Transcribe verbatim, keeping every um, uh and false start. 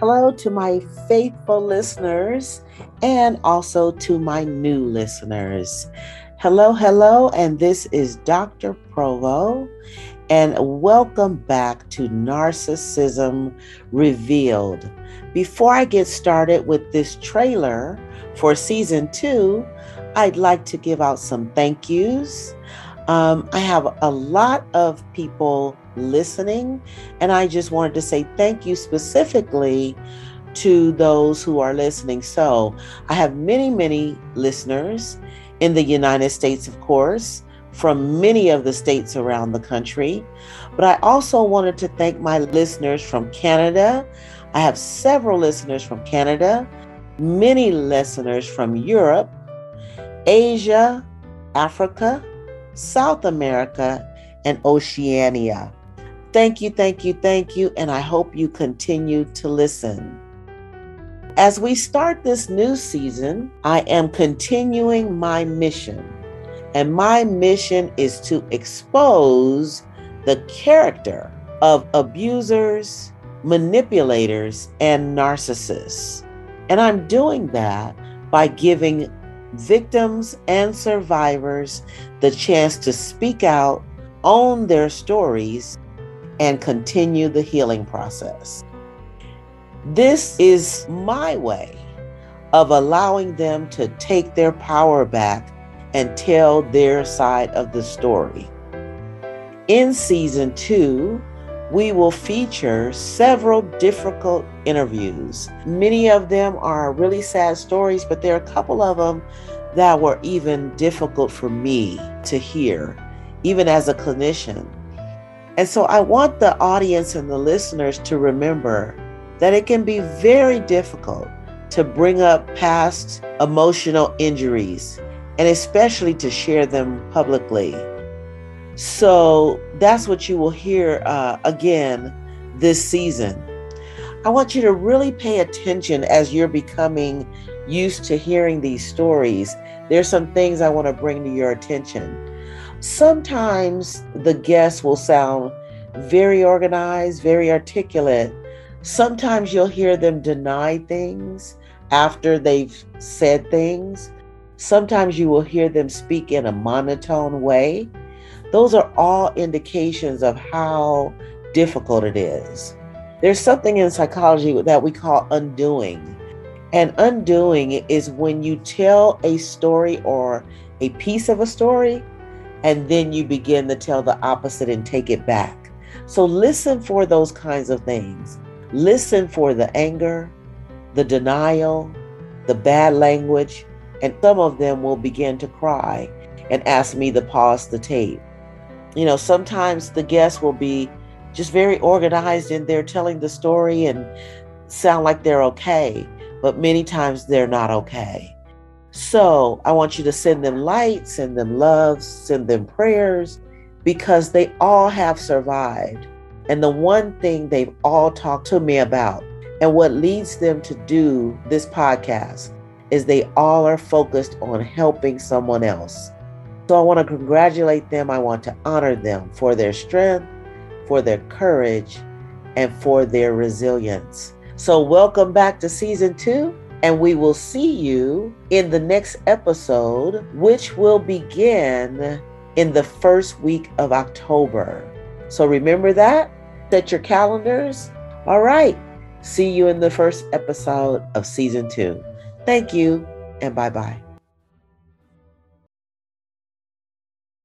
Hello to my faithful listeners and also to my new listeners. Hello, hello, and this is Doctor Provo, and welcome back to Narcissism Revealed. Before I get started with this trailer for season two, I'd like to give out some thank yous. Um, I have a lot of people listening, and I just wanted to say thank you specifically to those who are listening. So I have many, many listeners in the United States, of course, from many of the states around the country. But I also wanted to thank my listeners from Canada. I have several listeners from Canada, many listeners from Europe, Asia, Africa, South America, and Oceania. Thank you, thank you, thank you, and I hope you continue to listen. As we start this new season, I am continuing my mission, and my mission is to expose the character of abusers, manipulators, and narcissists. And I'm doing that by giving victims and survivors the chance to speak out, own their stories, and continue the healing process. This is my way of allowing them to take their power back and tell their side of the story. In season two, we will feature several difficult interviews. Many of them are really sad stories, but there are a couple of them that were even difficult for me to hear, even as a clinician. And so I want the audience and the listeners to remember that it can be very difficult to bring up past emotional injuries, and especially to share them publicly. So that's what you will hear uh, again this season. I want you to really pay attention as you're becoming used to hearing these stories. There's some things I want to bring to your attention. Sometimes the guests will sound very organized, very articulate. Sometimes you'll hear them deny things after they've said things. Sometimes you will hear them speak in a monotone way. Those are all indications of how difficult it is. There's something in psychology that we call undoing. And undoing is when you tell a story or a piece of a story, and then you begin to tell the opposite and take it back. So listen for those kinds of things. Listen for the anger, the denial, the bad language, and some of them will begin to cry and ask me to pause the tape. You know, sometimes the guests will be just very organized and they're telling the story and sound like they're okay, but many times they're not okay. So I want you to send them light, send them love, send them prayers, because they all have survived. And the one thing they've all talked to me about and what leads them to do this podcast is they all are focused on helping someone else. So I want to congratulate them. I want to honor them for their strength, for their courage, and for their resilience. So welcome back to season two, and we will see you in the next episode, which will begin in the first week of October. So remember that, set your calendars. All right, see you in the first episode of season two. Thank you, and bye-bye.